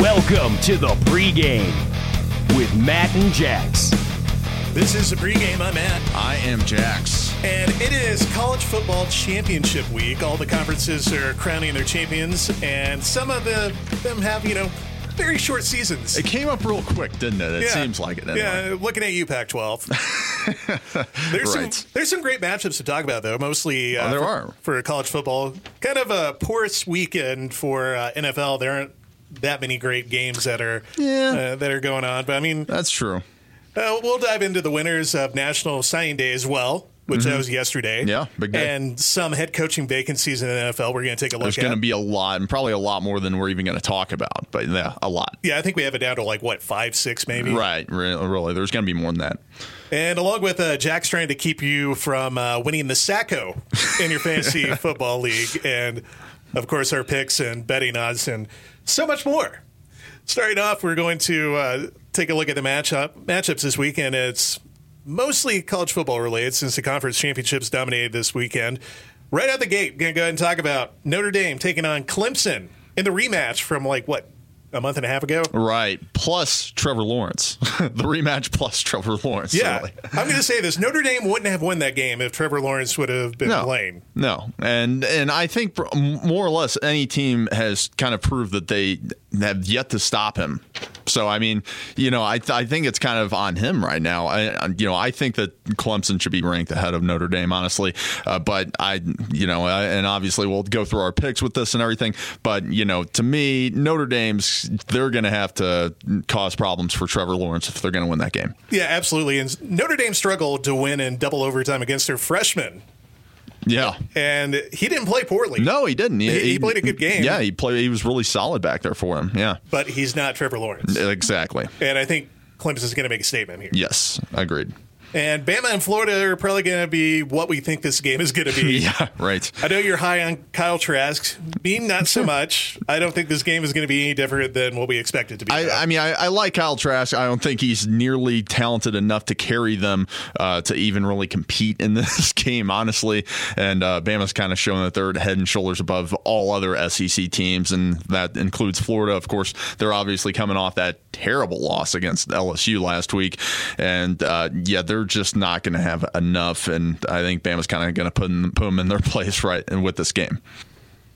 Welcome to the pregame with Matt and Jax. This is the pregame. I'm Matt. I am Jax. And it is college football championship week. All the conferences are crowning their champions, and some of them have, very short seasons. It came up real quick, didn't it? It seems like it. Anyway. Yeah, looking at you, Pac-12. There's some great matchups to talk about, though. Mostly for college football. Kind of a porous weekend for NFL. There aren't that many great games that are going on, but I mean that's true. We'll dive into the winners of National Signing Day as well, which that was yesterday. Yeah, big day. And some head coaching vacancies in the NFL we're going to take a look at. There's going to be a lot, and probably a lot more than we're even going to talk about, but yeah, a lot. Yeah, I think we have it down to like, what, 5, 6 maybe? Right, really. There's going to be more than that. And along with Jack's trying to keep you from winning the Sacco in your fantasy football league, and of course our picks and betting odds and so much more. Starting off, we're going to take a look at the matchups this weekend. It's mostly college football related since the conference championships dominated this weekend. Right out the gate, going to go ahead and talk about Notre Dame taking on Clemson in the rematch from a month and a half ago? Right. Plus Trevor Lawrence. The rematch plus Trevor Lawrence. Yeah. Really. I'm going to say this. Notre Dame wouldn't have won that game if Trevor Lawrence would have been playing. No. And I think more or less any team has kind of proved that they have yet to stop him. So, I mean, I think it's kind of on him right now. I think that Clemson should be ranked ahead of Notre Dame, honestly. But and obviously we'll go through our picks with this and everything. But, to me, Notre Dame's, they're going to have to cause problems for Trevor Lawrence if they're going to win that game. Yeah, absolutely. And Notre Dame struggled to win in double overtime against their freshman. Yeah. And he didn't play poorly. No, he didn't. He played a good game. Yeah, he was really solid back there for him. Yeah. But he's not Trevor Lawrence. Exactly. And I think Clemson's going to make a statement here. Yes, agreed. And Bama and Florida are probably going to be what we think this game is going to be. Yeah, right. I know you're high on Kyle Trask. Me, not so much. I don't think this game is going to be any different than what we expect it to be. I like Kyle Trask. I don't think he's nearly talented enough to carry them to even really compete in this game, honestly. And Bama's kind of shown that they're head and shoulders above all other SEC teams, and that includes Florida. Of course, they're obviously coming off that terrible loss against LSU last week. And, they're just not going to have enough, and I think Bama's kind of going to put them in their place right and with this game.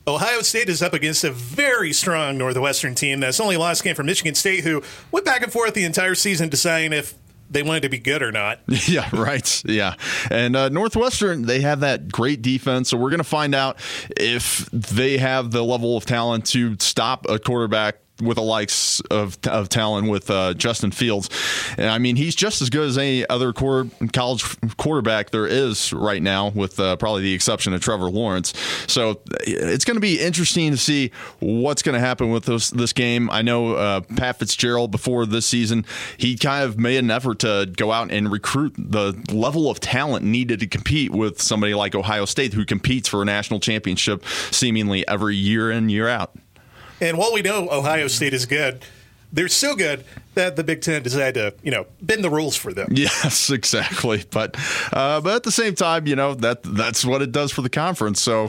Ohio State is up against a very strong Northwestern team that's only lost game from Michigan State, who went back and forth the entire season deciding if they wanted to be good or not. Yeah, right. Yeah. And Northwestern, they have that great defense. So we're going to find out if they have the level of talent to stop a quarterback with the likes of talent with Justin Fields. And I mean, he's just as good as any other college quarterback there is right now, with probably the exception of Trevor Lawrence. So it's going to be interesting to see what's going to happen with this game. I know Pat Fitzgerald, before this season, he kind of made an effort to go out and recruit the level of talent needed to compete with somebody like Ohio State, who competes for a national championship seemingly every year in, year out. And while we know Ohio State is good, they're so good that the Big Ten decided to, bend the rules for them. Yes, exactly. But at the same time, that's what it does for the conference. So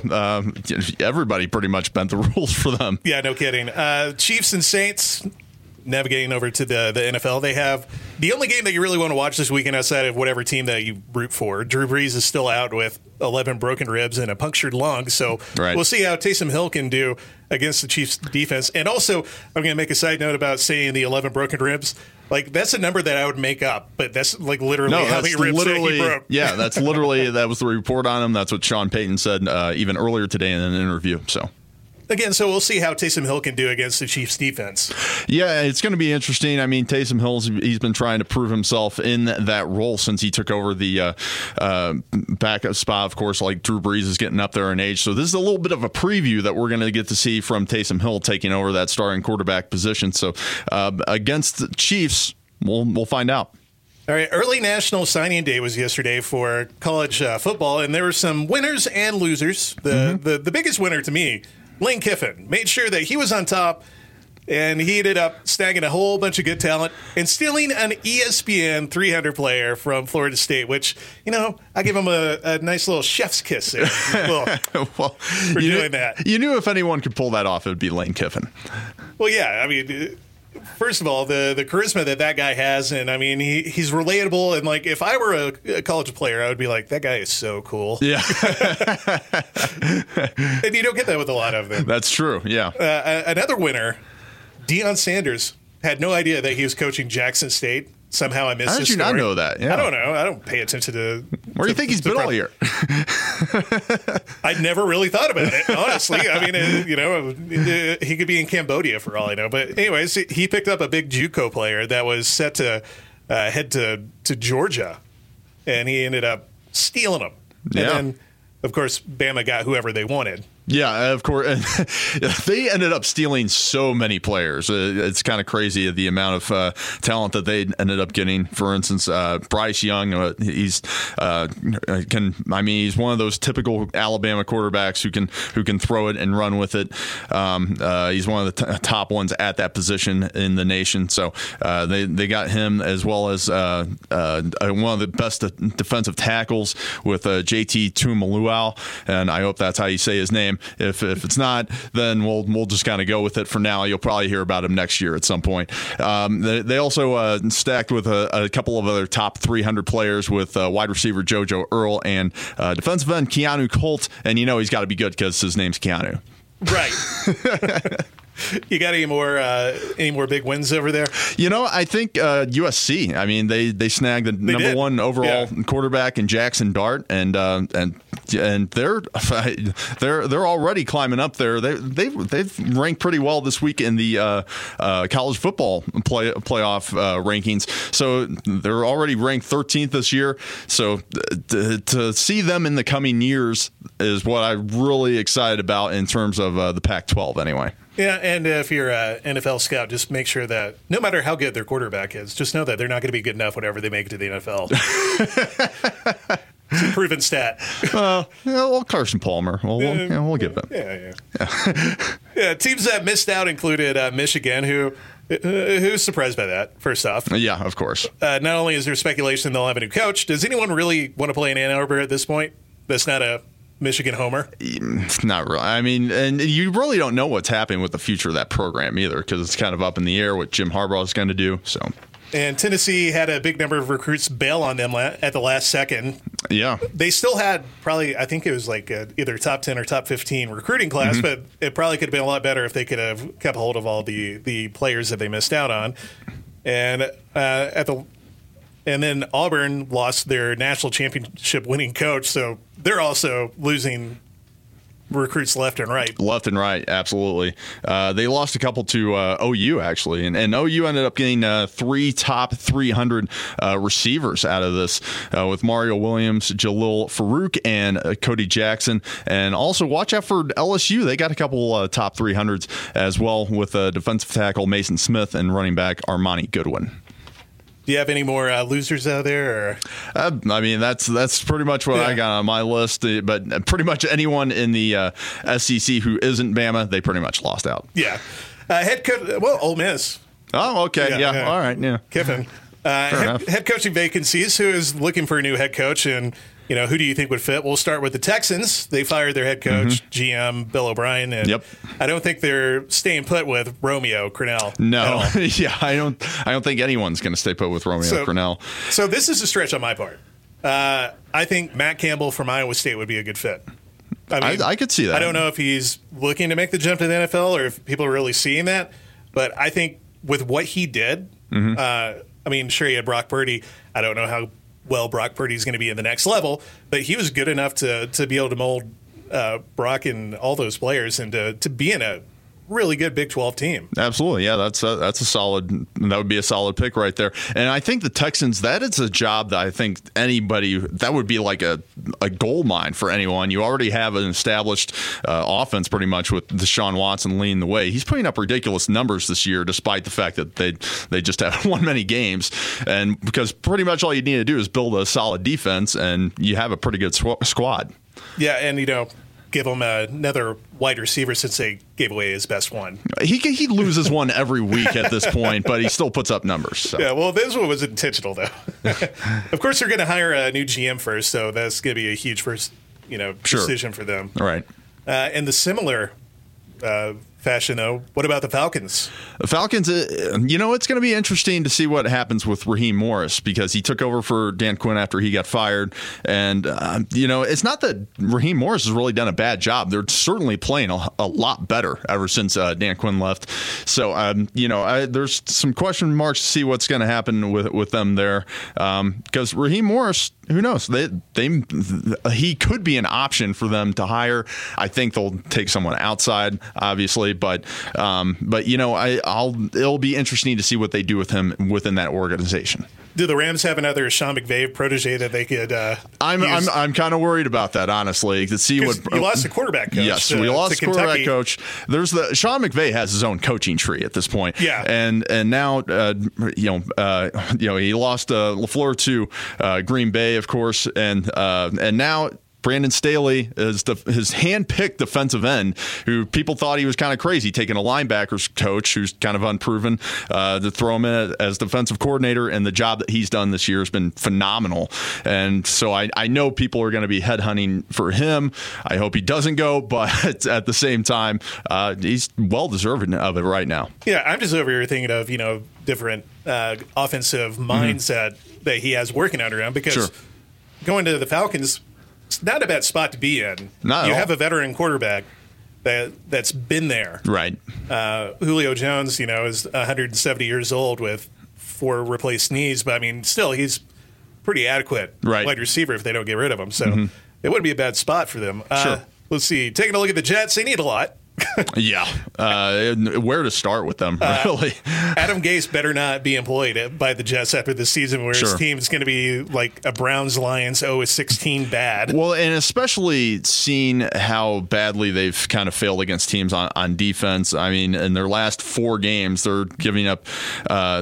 everybody pretty much bent the rules for them. Yeah, no kidding. Chiefs and Saints, navigating over to the NFL. They have the only game that you really want to watch this weekend outside of whatever team that you root for. Drew Brees is still out with 11 broken ribs and a punctured lung. So We'll see how Taysom Hill can do against the Chiefs defense. And also, I'm going to make a side note about saying the 11 broken ribs. Like, that's a number that I would make up, but that's literally how many ribs that he broke. Yeah, that's literally, that was the report on him. That's what Sean Payton said even earlier today in an interview. So. Again, so we'll see how Taysom Hill can do against the Chiefs defense. Yeah, it's going to be interesting. I mean, Taysom Hill, he's been trying to prove himself in that role since he took over the backup spot. Of course, like Drew Brees is getting up there in age. So this is a little bit of a preview that we're going to get to see from Taysom Hill taking over that starting quarterback position. So against the Chiefs, we'll find out. All right, early National Signing Day was yesterday for college football, and there were some winners and losers. The biggest winner to me, Lane Kiffin, made sure that he was on top, and he ended up snagging a whole bunch of good talent and stealing an ESPN 300 player from Florida State, which, you know, I give him a nice little chef's kiss there. Well, for doing that. You knew if anyone could pull that off, it would be Lane Kiffin. Well, yeah, I mean, first of all, the charisma that guy has, and I mean, he's relatable. And like, if I were a college player, I would be like, that guy is so cool. Yeah. And you don't get that with a lot of them. That's true. Yeah. Another winner, Deion Sanders, had no idea that he was coaching Jackson State. Somehow I missed this. How did you not know that? Yeah. I don't know. I don't pay attention to. Where do you think he's been all year? I never really thought about it, honestly. I mean, you know, he could be in Cambodia for all I know. But anyways, he picked up a big JUCO player that was set to head to Georgia, and he ended up stealing him. Yeah. And then, of course, Bama got whoever they wanted. Yeah, of course. They ended up stealing so many players. It's kind of crazy the amount of talent that they ended up getting. For instance, Bryce Young, he's one of those typical Alabama quarterbacks who can throw it and run with it. He's one of the top ones at that position in the nation. So they got him, as well as one of the best defensive tackles with JT Tuilaluau, and I hope that's how you say his name. If it's not, then we'll just kind of go with it for now. You'll probably hear about him next year at some point. They also stacked with a couple of other top 300 players with wide receiver JoJo Earl and defensive end Keanu Colt. And you know he's got to be good because his name's Keanu. Right. You got any more big wins over there? You know, I think USC. I mean, they snagged the number one overall quarterback in Jackson Dart, and they're already climbing up there. They've ranked pretty well this week in the college football playoff rankings. So they're already ranked 13th this year. So to see them in the coming years is what I'm really excited about in terms of the Pac-12, anyway. Yeah, and if you're an NFL scout, just make sure that no matter how good their quarterback is, just know that they're not going to be good enough whenever they make it to the NFL. It's a proven stat. Well, Carson Palmer. We'll give them. Yeah. Yeah, teams that missed out included Michigan, who's surprised by that, first off. Yeah, of course. Not only is there speculation they'll have a new coach, does anyone really want to play in Ann Arbor at this point? That's not a Michigan homer? Not really. I mean, and you really don't know what's happening with the future of that program either, because it's kind of up in the air what Jim Harbaugh is going to do. So, and Tennessee had a big number of recruits bail on them at the last second. Yeah, they still had probably, I think it was like either top 10 or top 15 recruiting class, but it probably could have been a lot better if they could have kept hold of all the players that they missed out on. And then Auburn lost their national championship winning coach, so they're also losing recruits left and right. Left and right, absolutely. They lost a couple to OU, actually, and OU ended up getting three top 300 receivers out of this, with Mario Williams, Jalil Farouk, and Cody Jackson. And also watch out for LSU. They got a couple top 300s as well, with defensive tackle Mason Smith and running back Armani Goodwin. Do you have any more losers out there? Or? I mean, that's pretty much what I got on my list. But pretty much anyone in the SEC who isn't Bama, they pretty much lost out. Yeah. Head coach, Ole Miss. Oh, okay. Yeah. All right. Yeah. Kiffin. Head coaching vacancies. Who is looking for a new head coach? And, you know, who do you think would fit? We'll start with the Texans. They fired their head coach, GM Bill O'Brien, and I don't think they're staying put with Romeo Crennel. No, I don't think anyone's going to stay put with Romeo Crennel. So this is a stretch on my part. I think Matt Campbell from Iowa State would be a good fit. I mean, I could see that. I don't know if he's looking to make the jump to the NFL or if people are really seeing that, but I think with what he did, I mean, sure, he had Brock Purdy. I don't know how well Brock Purdy's going to be in the next level, but he was good enough to be able to mold Brock and all those players into to being a really good Big 12 team. Absolutely. Yeah, that's a solid, that would be a solid pick right there. And I think the Texans, that is a job that I think anybody, that would be like a gold mine for anyone. You already have an established offense pretty much with Deshaun Watson leading the way. He's putting up ridiculous numbers this year, despite the fact that they just haven't won many games. And because pretty much all you need to do is build a solid defense and you have a pretty good squad. Yeah. And, you know, give him another wide receiver since they gave away his best one. He loses one every week at this point, but he still puts up numbers. So. Yeah, well, this one was intentional, though. Of course, they're going to hire a new GM first, so that's going to be a huge first, decision for them. All right. In the similar fashion, though, what about the Falcons? The Falcons, it's going to be interesting to see what happens with Raheem Morris, because he took over for Dan Quinn after he got fired. And, it's not that Raheem Morris has really done a bad job. They're certainly playing a lot better ever since Dan Quinn left. So, there's some question marks to see what's going to happen with them there. Because Raheem Morris, who knows? He could be an option for them to hire. I think they'll take someone outside, obviously. But it'll be interesting to see what they do with him within that organization. Do the Rams have another Sean McVay protege that they could? I'm kind of worried about that, honestly. To see what you lost the quarterback coach. Yes, we lost the quarterback coach. There's Sean McVay has his own coaching tree at this point. Yeah, and now he lost LaFleur to Green Bay, of course, and now. Brandon Staley is his hand-picked defensive end, who people thought he was kind of crazy, taking a linebacker's coach who's kind of unproven to throw him in as defensive coordinator, and the job that he's done this year has been phenomenal. And so I know people are going to be headhunting for him. I hope he doesn't go, but at the same time, he's well-deserving of it right now. Yeah, I'm just over here thinking of, different offensive minds that he has working under him, because going to the Falcons— it's not a bad spot to be in. Not you have all. A veteran quarterback that's been there. Right. Julio Jones, is 170 years old with 4 replaced knees, but I mean, still, he's pretty adequate wide receiver if they don't get rid of him. So it wouldn't be a bad spot for them. Let's see. Taking a look at the Jets, they need a lot. Yeah. Where to start with them, really. Adam Gase better not be employed by the Jets after this season, where his team is going to be like a Browns-Lions 0-16 bad. Well, and especially seeing how badly they've kind of failed against teams on defense. I mean, in their last 4 games, they're giving up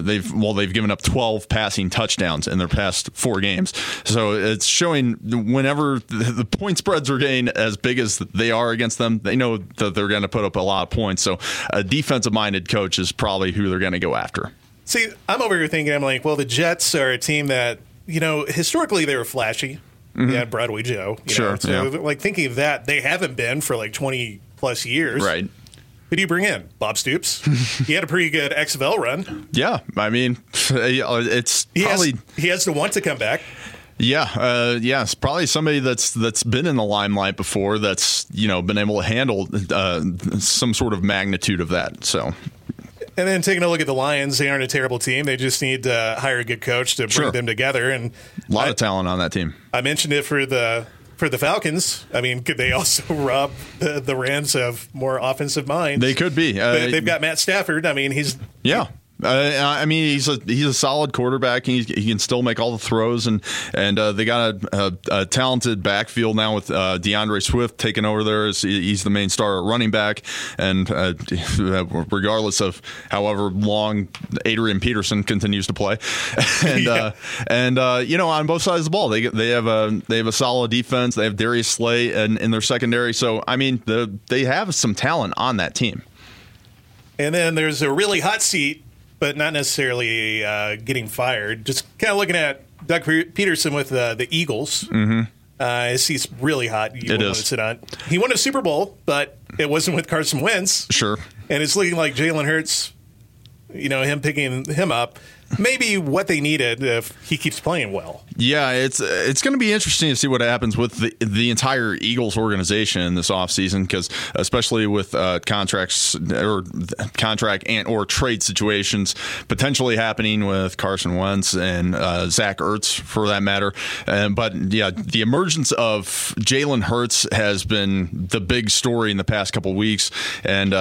they've given up 12 passing touchdowns in their past 4 games. So it's showing whenever the point spreads are getting as big as they are against them, they know that they're going to put up a lot of points. So a defensive-minded coach is probably who they're going to go after. See, I'm over here thinking, I'm like, well, the Jets are a team that, historically they were flashy. Mm-hmm. Yeah, Broadway Joe. Thinking of that, they haven't been for like 20-plus years. Right. Who do you bring in? Bob Stoops. He had a pretty good XFL run. Yeah, I mean, it's probably... He has to want to come back. Yeah, it's probably somebody that's been in the limelight before, that's been able to handle some sort of magnitude of that. So, and then taking a look at the Lions, they aren't a terrible team. They just need to hire a good coach to bring them together. And a lot of talent on that team. I mentioned it for the Falcons. I mean, could they also rob the Rams of more offensive minds? They could be. They've got Matt Stafford. I mean, he's a solid quarterback. He can still make all the throws, and they got a talented backfield now with DeAndre Swift taking over there. He's the main star at running back, and regardless of however long Adrian Peterson continues to play, on both sides of the ball, they have a solid defense. They have Darius Slay in their secondary, so I mean they have some talent on that team. And then there's a really hot seat, but not necessarily getting fired. Just kind of looking at Doug Peterson with the Eagles. Mm-hmm. His seat's really hot. You want to sit on. He won a Super Bowl, but it wasn't with Carson Wentz. Sure. And it's looking like Jalen Hurts, him picking him up. maybe what they needed if he keeps playing well. Yeah, it's going to be interesting to see what happens with the entire Eagles organization this offseason, because especially with contracts or contract and or trade situations potentially happening with Carson Wentz and Zach Ertz for that matter. But yeah, the emergence of Jalen Hurts has been the big story in the past couple of weeks, and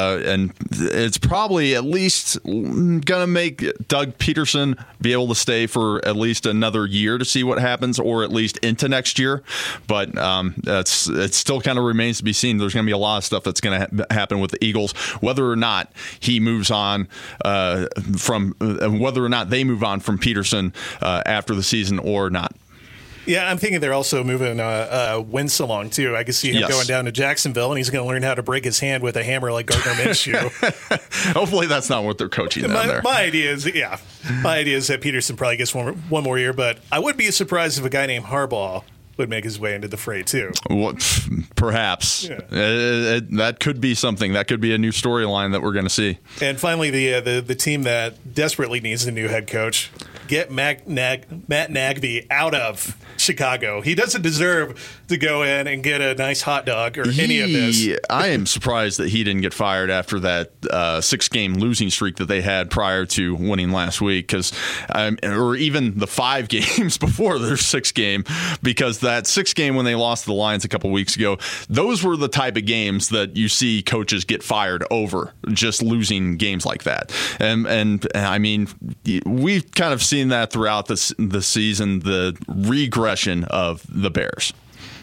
it's probably at least going to make Doug Peterson be able to stay for at least another year to see what happens, or at least into next year. But it still kind of remains to be seen. There's going to be a lot of stuff that's going to happen with the Eagles, whether or not he moves on whether or not they move on from Peterson after the season or not. Yeah, I'm thinking they're also moving Wentz along, too. I can see him going down to Jacksonville, and he's going to learn how to break his hand with a hammer like Gardner Minshew. Hopefully that's not what they're coaching down there. My idea is that Peterson probably gets one more year, but I would be surprised if a guy named Harbaugh would make his way into the fray, too. Well, perhaps. Yeah. That could be something. That could be a new storyline that we're going to see. And finally, the team that desperately needs a new head coach. Get Matt Nagy out of Chicago. He doesn't deserve to go in and get a nice hot dog or any of this. I am surprised that he didn't get fired after that 6-game losing streak that they had prior to winning last week, or even the 5 games before their 6th game, because that 6th game when they lost to the Lions a couple weeks ago, those were the type of games that you see coaches get fired over, just losing games like that. And I mean, we've kind of seen that throughout the season, the regression of the Bears.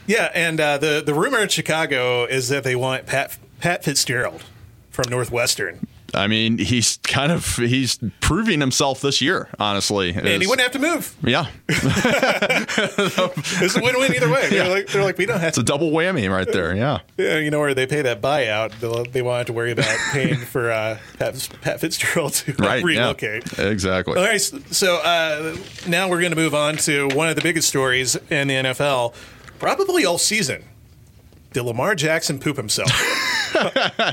Yeah, and the rumor in Chicago is that they want Pat Fitzgerald from Northwestern. I mean, he's proving himself this year, honestly. And he wouldn't have to move. Yeah. It's a win-win either way. Yeah. They're like, we don't have to. It's a double whammy right there, yeah. Yeah, you know, where they pay that buyout, they won't have to worry about paying for Pat Fitzgerald to relocate. Yeah. Exactly. All right, so now we're going to move on to one of the biggest stories in the NFL, probably all season. Did Lamar Jackson poop himself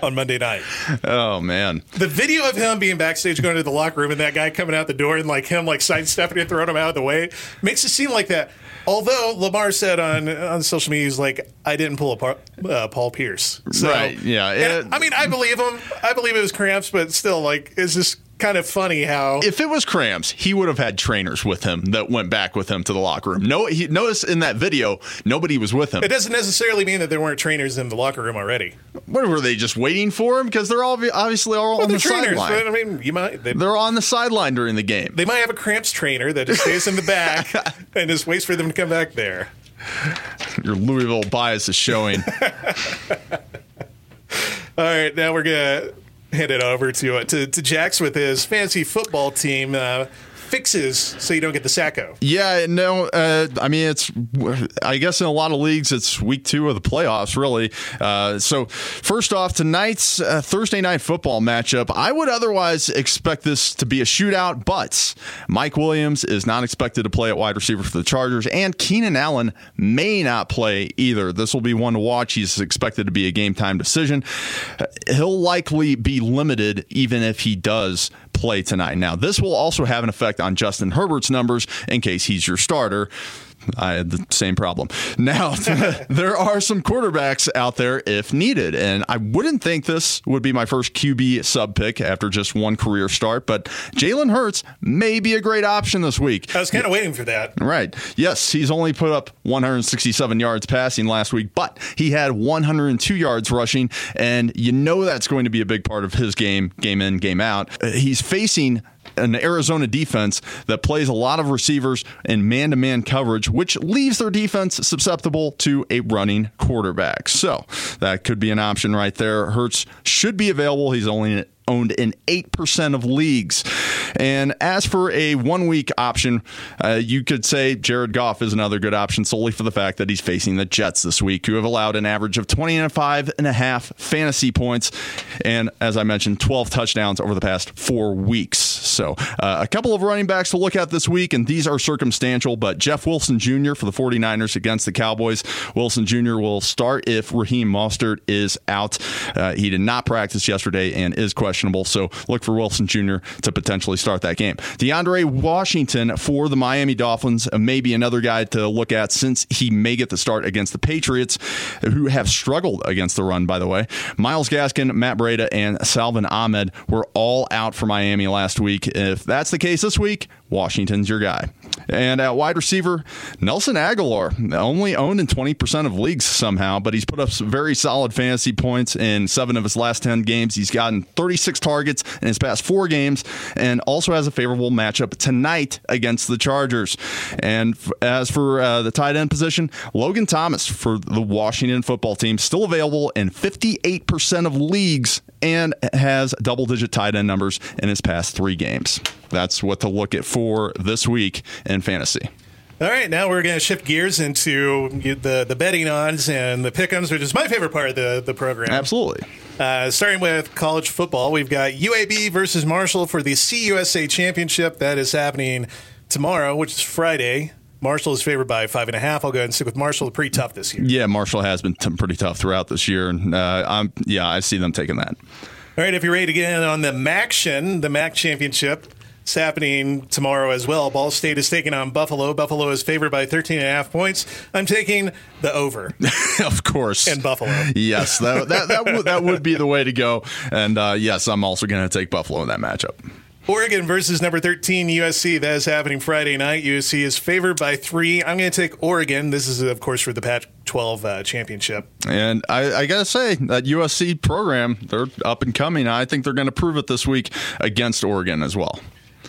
on Monday night? Oh, man. The video of him being backstage going to the locker room and that guy coming out the door and him sidestepping and throwing him out of the way makes it seem like that. Although Lamar said on social media, he's like, I didn't pull Paul Pierce. So, right, yeah. I mean, I believe him. I believe it was cramps, but still, it's just kind of funny how. If it was cramps, he would have had trainers with him that went back with him to the locker room. Notice in that video, nobody was with him. It doesn't necessarily mean that there weren't trainers in the locker room already. What were they just waiting for him? Because they're obviously on the sideline. I mean, they're on the sideline during the game. They might have a cramps trainer that just stays in the back and just waits for them to come back there. Your Louisville bias is showing. All right, now we're gonna hand it over to Jax with his fantasy football team fixes so you don't get the sacco. Yeah, no, I mean, I guess in a lot of leagues, it's week 2 of the playoffs, really. So first off, tonight's Thursday night football matchup, I would otherwise expect this to be a shootout, but Mike Williams is not expected to play at wide receiver for the Chargers, and Keenan Allen may not play either. This will be one to watch. He's expected to be a game-time decision. He'll likely be limited even if he does play tonight. Now, this will also have an effect on Justin Herbert's numbers in case he's your starter. I had the same problem. Now, there are some quarterbacks out there if needed, and I wouldn't think this would be my first QB sub pick after just one career start, but Jalen Hurts may be a great option this week. I was kind of waiting for that. Right. Yes, he's only put up 167 yards passing last week, but he had 102 yards rushing, and you know that's going to be a big part of his game in, game out. He's facing an Arizona defense that plays a lot of receivers in man-to-man coverage, which leaves their defense susceptible to a running quarterback. So that could be an option right there. Hurts should be available. He's only owned in 8% of leagues. And as for a one-week option, you could say Jared Goff is another good option solely for the fact that he's facing the Jets this week, who have allowed an average of 25.5 fantasy points and, as I mentioned, 12 touchdowns over the past 4 weeks. So a couple of running backs to look at this week, and these are circumstantial, but Jeff Wilson Jr. for the 49ers against the Cowboys. Wilson Jr. will start if Raheem Mostert is out. He did not practice yesterday and is questionable, so look for Wilson Jr. to potentially start that game. DeAndre Washington for the Miami Dolphins, maybe another guy to look at since he may get the start against the Patriots, who have struggled against the run, by the way. Myles Gaskin, Matt Breida, and Salvin Ahmed were all out for Miami last week. If that's the case this week, Washington's your guy. And at wide receiver, Nelson Aguilar, only owned in 20% of leagues somehow, but he's put up some very solid fantasy points in 7 of his last 10 games. He's gotten 36 targets in his past 4 games and also has a favorable matchup tonight against the Chargers. And as for the tight end position, Logan Thomas for the Washington football team, still available in 58% of leagues and has double-digit tight end numbers in his past 3 games. That's what to look at for this week in fantasy. All right, now we're going to shift gears into the betting odds and the pick-ems, which is my favorite part of the program. Absolutely. Starting with college football, we've got UAB versus Marshall for the CUSA Championship. That is happening tomorrow, which is Friday. Marshall is favored by 5.5. I'll go ahead and stick with Marshall. Pretty tough this year. Yeah, Marshall has been pretty tough throughout this year. And I see them taking that. All right, if you're ready to get in on the MACtion, the MAC Championship, it's happening tomorrow as well. Ball State is taking on Buffalo. Buffalo is favored by 13.5 points. I'm taking the over. Of course. And Buffalo. Yes, that would be the way to go. And yes, I'm also going to take Buffalo in that matchup. Oregon versus number 13, USC. That is happening Friday night. USC is favored by 3. I'm going to take Oregon. This is, of course, for the Pac-12 championship. And I got to say, that USC program, they're up and coming. I think they're going to prove it this week against Oregon as well.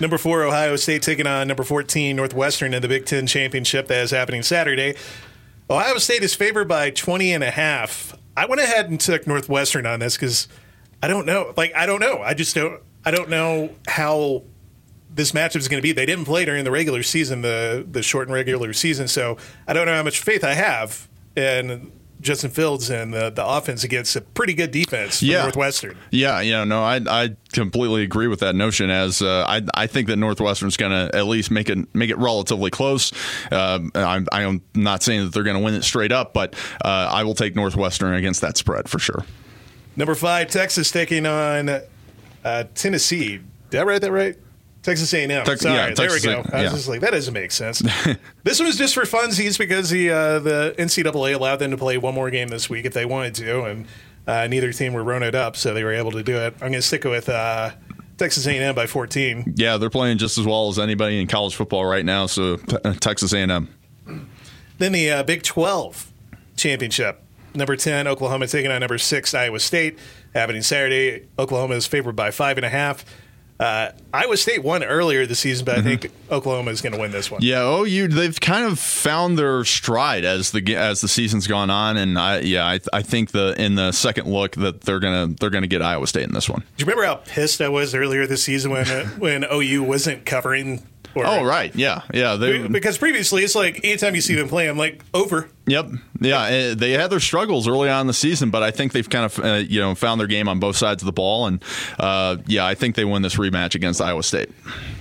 Number 4, Ohio State taking on number 14, Northwestern in the Big Ten Championship. That is happening Saturday. Ohio State is favored by 20.5. I went ahead and took Northwestern on this because I don't know. I don't know how this matchup is going to be. They didn't play during the regular season, the shortened regular season, so I don't know how much faith I have in Justin Fields and the offense against a pretty good defense from Northwestern. I completely agree with that notion. As I think that Northwestern's going to at least make it relatively close. I'm not saying that they're going to win it straight up, but I will take Northwestern against that spread for sure. Number 5, Texas taking on Tennessee. Did I write that right? Texas A&M. Sorry, Texas there we go. I was just like, that doesn't make sense. This was just for funsies because the NCAA allowed them to play one more game this week if they wanted to, and neither team were run it up, so they were able to do it. I'm going to stick with Texas A&M by 14. Yeah, they're playing just as well as anybody in college football right now, so Texas A&M. Then the Big 12 championship. Number 10, Oklahoma taking on number 6, Iowa State. Happening Saturday, Oklahoma is favored by 5.5. Iowa State won earlier this season, but I think Oklahoma is going to win this one. Yeah, they've kind of found their stride as the season's gone on, and I think in the second look that they're gonna get Iowa State in this one. Do you remember how pissed I was earlier this season when OU wasn't covering? Oh, right. Yeah. Because previously, it's like anytime you see them play, I'm like, over. Yep. Yeah. They had their struggles early on in the season, but I think they've kind of, found their game on both sides of the ball. And, I think they win this rematch against Iowa State.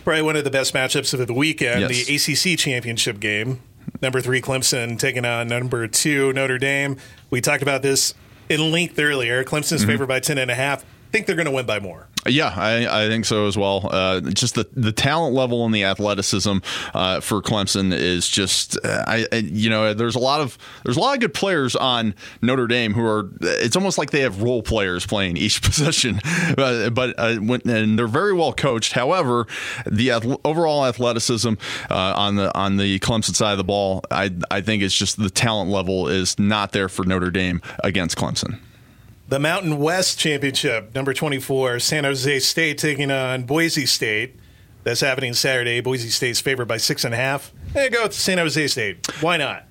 Probably one of the best matchups of the weekend, yes. The ACC championship game. Number 3, Clemson taking on number 2, Notre Dame. We talked about this in length earlier. Clemson's favored by 10.5. I think they're going to win by more. Yeah, I think so as well. Just the talent level and the athleticism for Clemson is just there's a lot of good players on Notre Dame who are. It's almost like they have role players playing each position, and they're very well coached. However, the overall athleticism on the Clemson side of the ball, I think it's just the talent level is not there for Notre Dame against Clemson. The Mountain West Championship, number 24, San Jose State taking on Boise State. That's happening Saturday. Boise State's favored by 6.5. Go with San Jose State. Why not?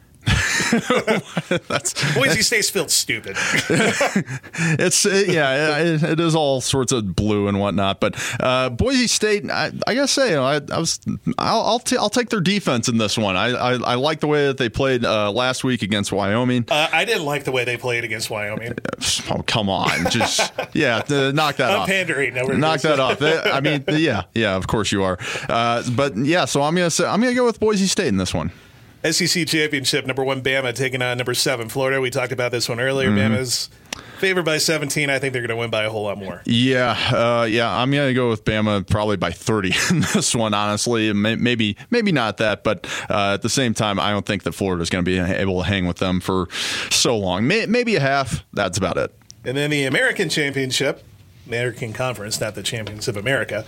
Boise State's feels stupid. It is all sorts of blue and whatnot. But Boise State, I gotta say, I'll take their defense in this one. I like the way that they played last week against Wyoming. I didn't like the way they played against Wyoming. Oh, come on, just knock that off. Pandering, knock that off. I mean, yeah, of course you are. But yeah, so I'm gonna go with Boise State in this one. SEC Championship, number 1 Bama taking on number 7 Florida. We talked about this one earlier. Bama's favored by 17. I think they're going to win by a whole lot more. Yeah. I'm going to go with Bama probably by 30 in this one, honestly. Maybe not that, but at the same time, I don't think that Florida's going to be able to hang with them for so long. Maybe a half. That's about it. And then the American Championship, American Conference, not the Champions of America.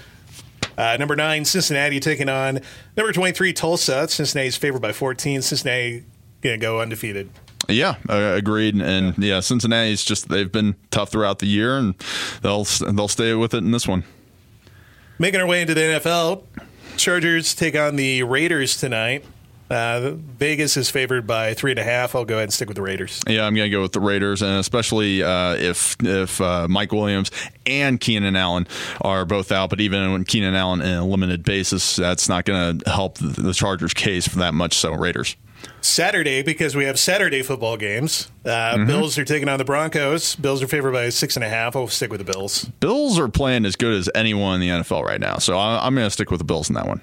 Number 9, Cincinnati taking on number 23, Tulsa. Cincinnati's favored by 14. Cincinnati going to go undefeated. Yeah, agreed. And yeah, Cincinnati's they've been tough throughout the year, and they'll stay with it in this one. Making our way into the NFL, Chargers take on the Raiders tonight. Vegas is favored by 3.5. I'll go ahead and stick with the Raiders. Yeah, I'm going to go with the Raiders, and especially if Mike Williams and Keenan Allen are both out. But even when Keenan Allen in a limited basis, that's not going to help the Chargers' case for that much. So Raiders. Saturday, because we have Saturday football games. Bills are taking on the Broncos. Bills are favored by 6.5. I'll stick with the Bills. Bills are playing as good as anyone in the NFL right now, so I'm going to stick with the Bills in that one.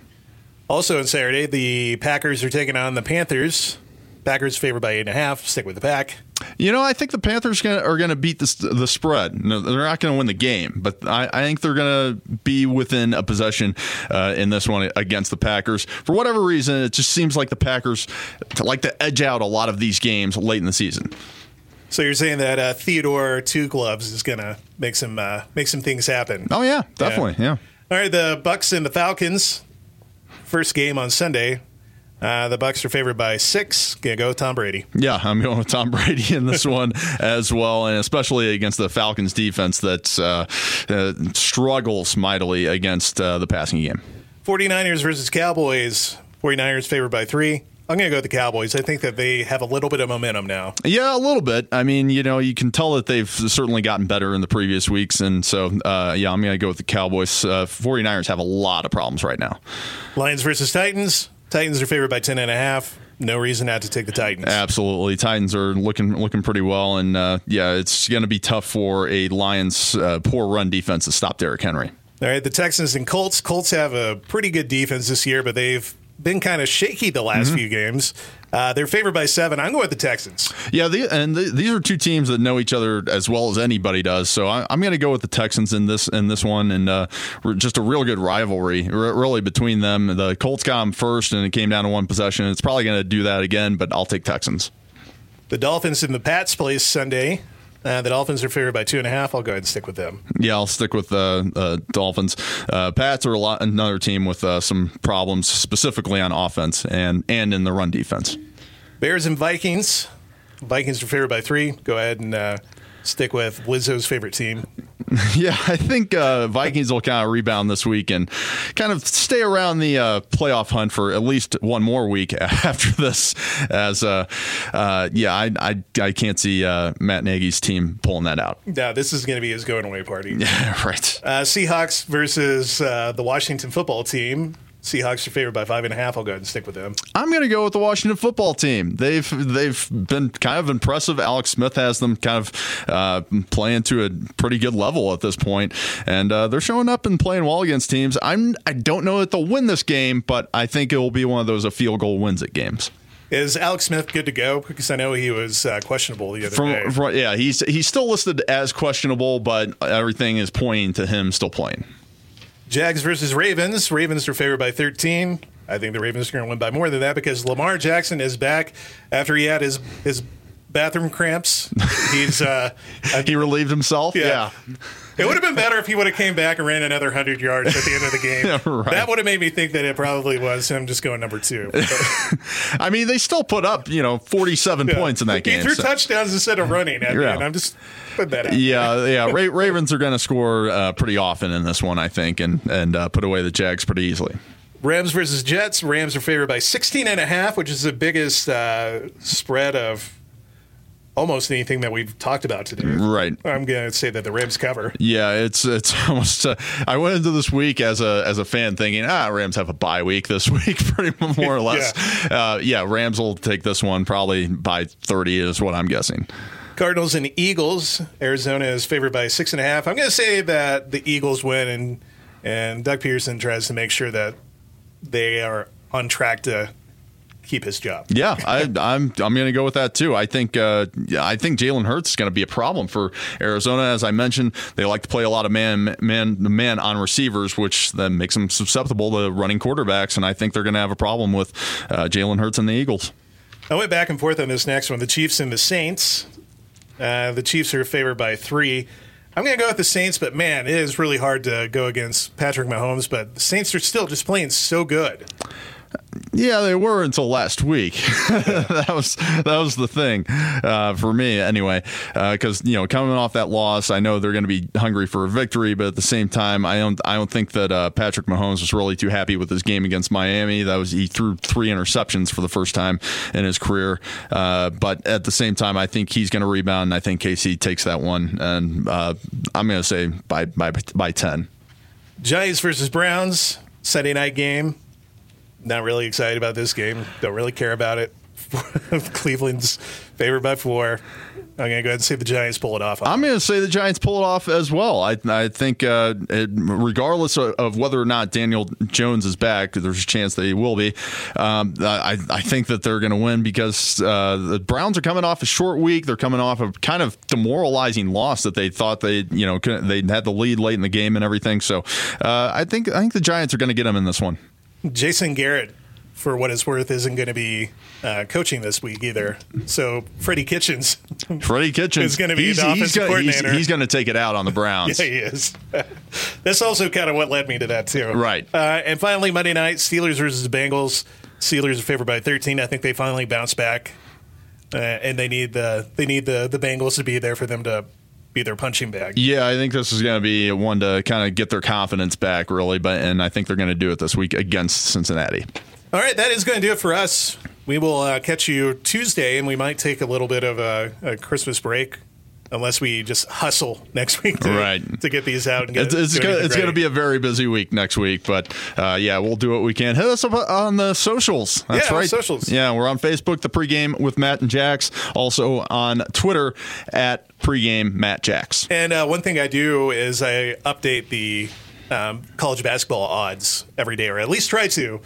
Also on Saturday, the Packers are taking on the Panthers. Packers favored by 8.5. Stick with the Pack. You know, I think the Panthers are going to beat the spread. No, they're not going to win the game, but I think they're going to be within a possession in this one against the Packers. For whatever reason, it just seems like the Packers like to edge out a lot of these games late in the season. So you're saying that Theodore Two Gloves is going to make some things happen. Oh, yeah, definitely, yeah. All right, the Bucks and the Falcons. First game on Sunday. The Bucks are favored by 6. Gonna go with Tom Brady. Yeah, I'm going with Tom Brady in this one as well, and especially against the Falcons defense that struggles mightily against the passing game. 49ers versus Cowboys. 49ers favored by 3. I'm going to go with the Cowboys. I think that they have a little bit of momentum now. Yeah, a little bit. I mean, you can tell that they've certainly gotten better in the previous weeks. And so, I'm going to go with the Cowboys. 49ers have a lot of problems right now. Lions versus Titans. Titans are favored by 10.5. No reason not to take the Titans. Absolutely. Titans are looking pretty well. And, it's going to be tough for a Lions poor run defense to stop Derrick Henry. All right, the Texans and Colts. Colts have a pretty good defense this year, but they've been kind of shaky the last few games. They're favored by 7. I'm going with the Texans. Yeah, these are two teams that know each other as well as anybody does. So I'm going to go with the Texans in this one, and just a real good rivalry really between them. The Colts got them first, and it came down to one possession. It's probably going to do that again, but I'll take Texans. The Dolphins and the Pats play Sunday. The Dolphins are favored by 2.5. I'll go ahead and stick with them. Yeah, I'll stick with the Dolphins. Pats are another team with some problems, specifically on offense and in the run defense. Bears and Vikings. Vikings are favored by 3. Go ahead and stick with Wizzo's favorite team. Yeah, I think Vikings will kind of rebound this week and kind of stay around the playoff hunt for at least one more week after this. As I can't see Matt Nagy's team pulling that out. Yeah, this is going to be his going away party. Yeah, right. Seahawks versus the Washington football team. Seahawks are favored by 5.5. I'll go ahead and stick with them. I'm going to go with the Washington football team. They've been kind of impressive. Alex Smith has them kind of playing to a pretty good level at this point, and they're showing up and playing well against teams. I don't know that they'll win this game, but I think it will be one of those a field goal wins it games. Is Alex Smith good to go? Because I know he was questionable the other day. Yeah, he's still listed as questionable, but everything is pointing to him still playing. Jags versus Ravens. Ravens are favored by 13. I think the Ravens are going to win by more than that because Lamar Jackson is back after he had his bathroom cramps. He's he relieved himself. Yeah. It would have been better if he would have came back and ran another 100 yards at the end of the game. Yeah, right. That would have made me think that it probably was him just going number 2. I mean, they still put up 47 points in that game. He threw touchdowns instead of running. And I'm just putting that out. Yeah. Ravens are going to score pretty often in this one, I think, and put away the Jags pretty easily. Rams versus Jets. Rams are favored by 16.5, which is the biggest spread of almost anything that we've talked about today. Right. I'm going to say that the Rams cover. Yeah, it's almost... I went into this week as a fan thinking, Rams have a bye week this week, pretty much, more or less. Yeah. Rams will take this one probably by 30 is what I'm guessing. Cardinals and Eagles. Arizona is favored by 6.5. I'm going to say that the Eagles win, and Doug Peterson tries to make sure that they are on track to keep his job. Yeah, I'm going to go with that too. I think Jalen Hurts is going to be a problem for Arizona. As I mentioned, they like to play a lot of man on receivers, which then makes them susceptible to running quarterbacks. And I think they're going to have a problem with Jalen Hurts and the Eagles. I went back and forth on this next one: the Chiefs and the Saints. The Chiefs are favored by 3. I'm going to go with the Saints, but man, it is really hard to go against Patrick Mahomes. But the Saints are still just playing so good. Yeah, they were until last week. That was the thing for me, anyway. Because coming off that loss, I know they're going to be hungry for a victory, but at the same time, I don't think that Patrick Mahomes was really too happy with his game against Miami. He threw 3 interceptions for the first time in his career. But at the same time, I think he's going to rebound, and I think KC takes that one. And I'm going to say by 10. Giants versus Browns, Sunday night game. Not really excited about this game. Don't really care about it. Cleveland's favored by 4. I'm going to go ahead and say the Giants pull it off. I'm going to say the Giants pull it off as well. I think regardless of whether or not Daniel Jones is back, there's a chance that he will be. I think that they're going to win because the Browns are coming off a short week. They're coming off a kind of demoralizing loss that they thought they had the lead late in the game and everything. So I think the Giants are going to get them in this one. Jason Garrett, for what it's worth, isn't going to be coaching this week either. So Freddie Kitchens is going to be the offensive coordinator. He's going to take it out on the Browns. Yeah, he is. That's also kind of what led me to that, too. Right. And finally, Monday night, Steelers versus the Bengals. Steelers are favored by 13. I think they finally bounce back, and they need the Bengals to be there for them to be their punching bag. Yeah, I think this is going to be one to kind of get their confidence back, really. And I think they're going to do it this week against Cincinnati. All right, that is going to do it for us. We will catch you Tuesday, and we might take a little bit of a Christmas break, unless we just hustle next week to get these out. And get it's going to be a very busy week next week, but we'll do what we can. Hit us up on the socials. That's right. Socials. Yeah, we're on Facebook, The Pregame with Matt and Jax. Also on Twitter at Pregame Matt Jax. And one thing I do is I update the college basketball odds every day, or at least try to,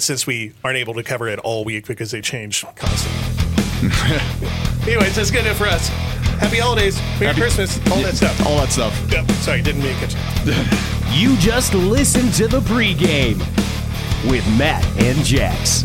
since we aren't able to cover it all week because they change constantly. Anyways, that's good enough for us. Happy holidays, Merry Christmas, all that stuff. Yep. Sorry, didn't mean to catch you. You just listened to The Pregame with Matt and Jax.